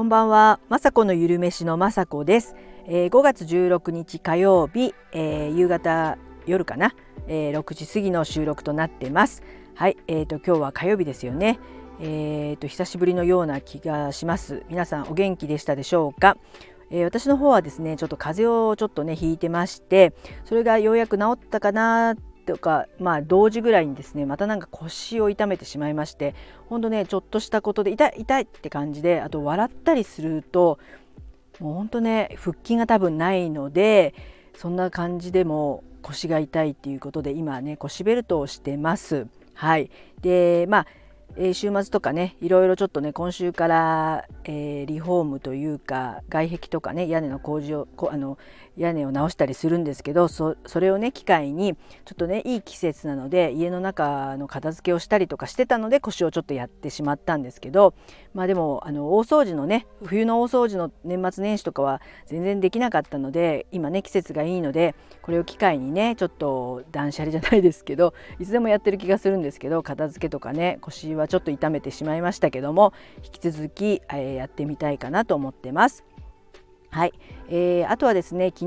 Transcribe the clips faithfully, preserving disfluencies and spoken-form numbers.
こんばんは、まさこのゆるめしのまさこです。えー、ごがつじゅうろくにち火曜日、えー、夕方夜かな、えー、ろくじ過ぎの収録となってます。はい、えーと、今日は火曜日ですよね。えーと、久しぶりのような気がします。皆さんお元気でしたでしょうか。えー、私の方はですね、ちょっと風邪をちょっとねひいてまして、それがようやく治ったかなとか、まあ同時ぐらいにですね、またなんか腰を痛めてしまいまして、ほんとねちょっとしたことで痛い痛いって感じで、あと笑ったりするともうほんとね腹筋が多分ないので、そんな感じでも腰が痛いっていうことで、今ね腰ベルトをしてます。はい、でまあえー、週末とかね、いろいろちょっとね今週から、えー、リフォームというか外壁とかね、屋根の工事をこあの屋根を直したりするんですけど、 そ, それをね機会にちょっとねいい季節なので、家の中の片付けをしたりとかしてたので、腰をちょっとやってしまったんですけど、まあでもあの大掃除のね、冬の大掃除の年末年始とかは全然できなかったので、今ね季節がいいので、これを機会にねちょっと断捨離じゃないですけど、いつでもやってる気がするんですけど、片付けとかね腰はちょっと痛めてしまいましたけども、引き続き、えー、やってみたいかなと思ってます。はい、えー、あとはですね、昨日、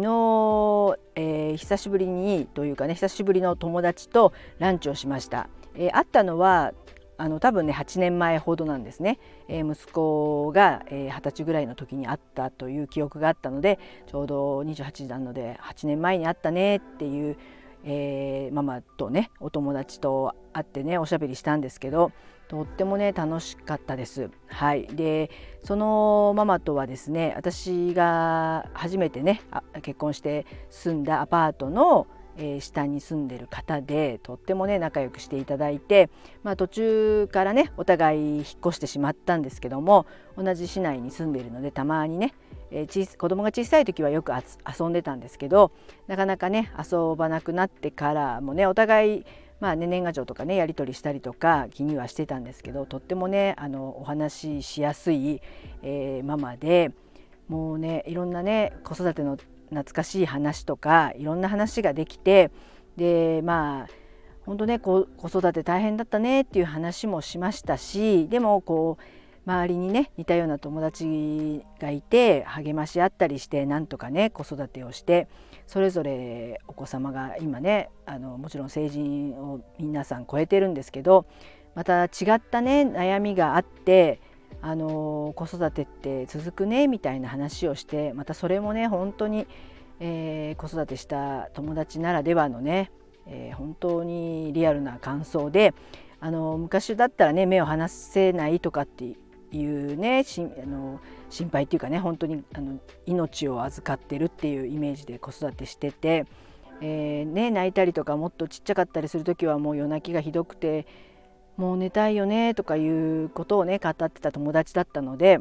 えー、久しぶりにというかね、久しぶりの友達とランチをしました。えー、会ったのはあの多分ねはちねんまえほどなんですね。えー、息子がえー、はたちぐらいの時に会ったという記憶があったので、ちょうどにじゅうはちなのではちねんまえに会ったねっていう、えー、ママとねお友達と会ってねおしゃべりしたんですけど、とってもね楽しかったです。はい、でそのママとはですね、私が初めてね結婚して住んだアパートの、えー、下に住んでる方で、とってもね仲良くしていただいて、まあ、途中からねお互い引っ越してしまったんですけども、同じ市内に住んでいるので、たまにね子供が小さい時はよく遊んでたんですけど、なかなかね遊ばなくなってからもね、お互い、まあね、年賀状とかねやり取りしたりとか気にはしてたんですけど、とってもねあのお話ししやすい、えー、ママで、もうねいろんなね子育ての懐かしい話とかいろんな話ができて、でまあ本当ね子育て大変だったねっていう話もしましたし、でもこう周りにね似たような友達がいて励まし合ったりして、なんとかね子育てをして、それぞれお子様が今ねあのもちろん成人を皆さん超えてるんですけど、また違ったね悩みがあって、あの子育てって続くねみたいな話をして、またそれもね本当に、えー、子育てした友達ならではのね、えー、本当にリアルな感想で、あの昔だったらね目を離せないとかっていうね、しあの心配っていうかね、本当にあの命を預かってるっていうイメージで子育てしてて、えーね、泣いたりとかもっとちっちゃかったりする時はもう夜泣きがひどくて、もう寝たいよねとかいうことをね語ってた友達だったので、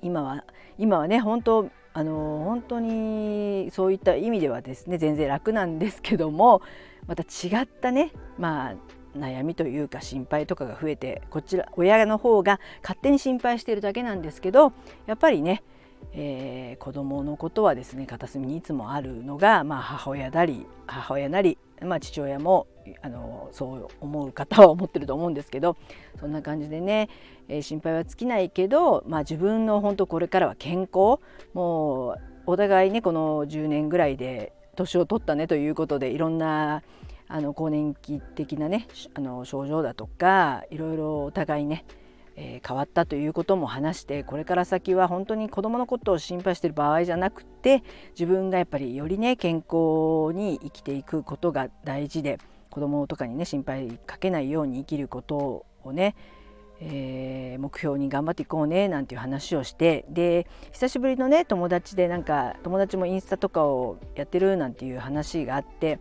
今は今はね本当あの本当にそういった意味ではですね全然楽なんですけども、また違ったねまあ悩みというか心配とかが増えて、こちら親の方が勝手に心配しているだけなんですけど、やっぱりね、えー、子供のことはですね片隅にいつもあるのが、まあ、母親なり母親なり、まあ、父親もあのそう思う方は思ってると思うんですけど、そんな感じでね、えー、心配は尽きないけど、まあ、自分の本当これからは健康、もうお互いねこのじゅうねんぐらいで年を取ったねということで、いろんなあの更年期的なねあの症状だとかいろいろお互いね、えー、変わったということも話して、これから先は本当に子どものことを心配している場合じゃなくて、自分がやっぱりよりね健康に生きていくことが大事で、子どもとかにね心配かけないように生きることをね、えー、目標に頑張っていこうねなんていう話をして、で久しぶりのね友達で、なんか友達もインスタとかをやってるなんていう話があって、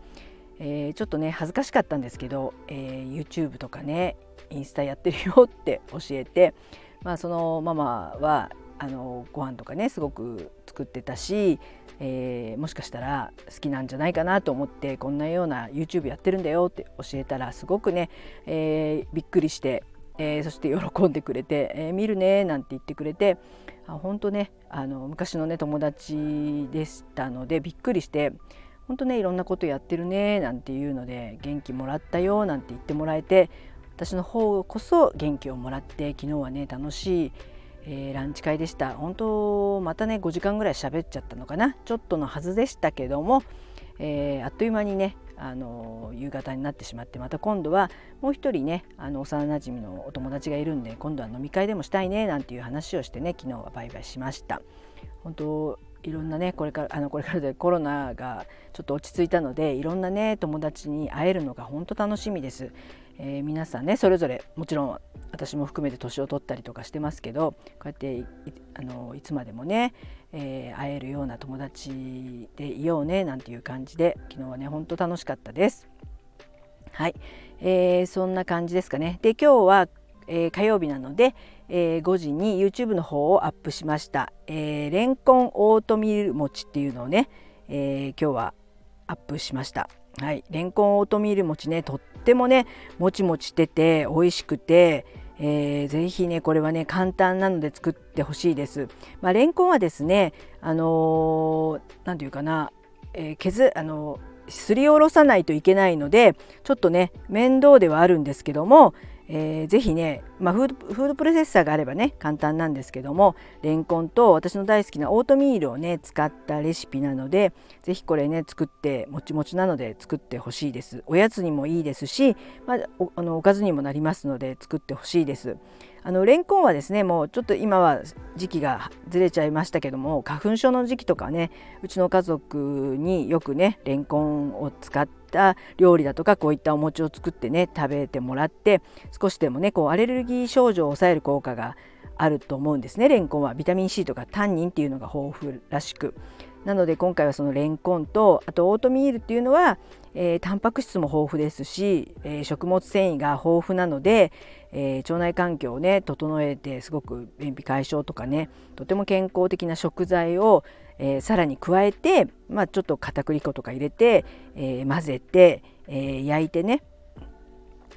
えー、ちょっとね恥ずかしかったんですけど、えー、YouTube とかねインスタやってるよって教えて、まあ、そのママはあのご飯とかねすごく作ってたし、えー、もしかしたら好きなんじゃないかなと思って、こんなような YouTube やってるんだよって教えたら、すごくね、えー、びっくりして、えー、そして喜んでくれて、えー、見るねなんて言ってくれて、あ本当ねあの昔のね友達でしたのでびっくりして、本当ねいろんなことやってるねなんていうので、元気もらったよなんて言ってもらえて、私の方こそ元気をもらって、昨日はね楽しい、えー、ランチ会でした。本当またねごじかんぐらい喋っちゃったのかな、ちょっとのはずでしたけども、えー、あっという間にねあの夕方になってしまって、また今度はもう一人ねあの幼なじみのお友達がいるんで、今度は飲み会でもしたいねなんていう話をしてね、昨日はバイバイしました。本当いろんなねこれからあのこれからでコロナがちょっと落ち着いたので、いろんなね友達に会えるのが本当楽しみです。えー、皆さんねそれぞれもちろん私も含めて年を取ったりとかしてますけど、こうやって い, あのいつまでもね、えー、会えるような友達でいようねなんていう感じで、昨日はね本当楽しかったです。はい、えー、そんな感じですかね。で今日は、えー、火曜日なので、えー、ごじに YouTube の方をアップしました。えー、レンコンオートミール餅っていうのをね、えー、今日はアップしました。はい、レンコンオートミール餅ね、とってもねもちもちしてて美味しくて、えー、ぜひねこれはね簡単なので作ってほしいです。まあ、レンコンはですねあのー、なんていうかな、えー、削あのー、すりおろさないといけないので、ちょっとね面倒ではあるんですけども、えー、ぜひね、まあ、フード、フードプロセッサーがあればね簡単なんですけども、レンコンと私の大好きなオートミールをね使ったレシピなので、ぜひこれね作ってもちもちなので作ってほしいです。おやつにもいいですし、まあ、お, あのおかずにもなりますので作ってほしいです。あのレンコンはですねもうちょっと今は時期がずれちゃいましたけども、花粉症の時期とかねうちの家族によくねレンコンを使って料理だとかこういったお餅を作ってね食べてもらって、少しでもねこうアレルギー症状を抑える効果があると思うんですね。レンコンはビタミン C とかタンニンっていうのが豊富らしく、なので今回はそのレンコンとあとオートミールっていうのは、えー、タンパク質も豊富ですし、えー、食物繊維が豊富なので、えー、腸内環境をね整えてすごく便秘解消とかねとても健康的な食材を、えー、さらに加えて、まあ、ちょっと片栗粉とか入れて、えー、混ぜて、えー、焼いてね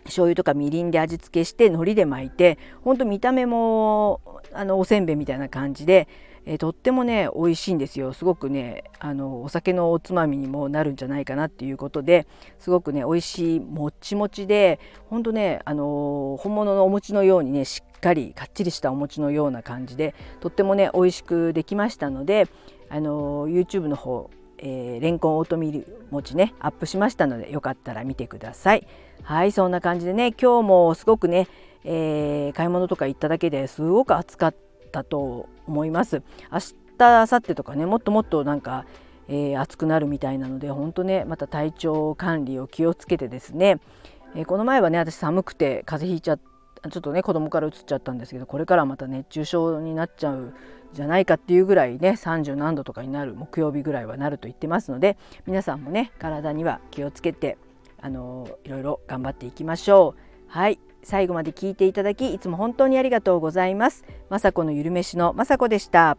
醤油とかみりんで味付けして海苔で巻いて、ほんと見た目もあのおせんべいみたいな感じで、えー、とってもね美味しいんですよ。すごくねあのお酒のおつまみにもなるんじゃないかなっていうことで、すごくね美味しいもちもちで、ほんとねあの本物のお餅のようにねしっかりかっちりしたお餅のような感じで、とってもね美味しくできましたので、あの YouTube の方、えー、レンコンオートミール餅ねアップしましたので、よかったら見てください。はい、そんな感じでね今日もすごくね、えー、買い物とか行っただけですごく暑かったと思います。明日明後日とかねもっともっとなんか、えー、暑くなるみたいなので、本当ねまた体調管理を気をつけてですね、えー、この前はね私寒くて風邪ひいちゃってちょっとね子供から移っちゃったんですけど、これからまた熱中症になっちゃうんじゃないかっていうぐらいねさんじゅうなんどとかになる木曜日ぐらいはなると言ってますので、皆さんもね体には気をつけてあのいろいろ頑張っていきましょう。はい、最後まで聞いていただきいつも本当にありがとうございます。まさこのゆるめしのまさこでした。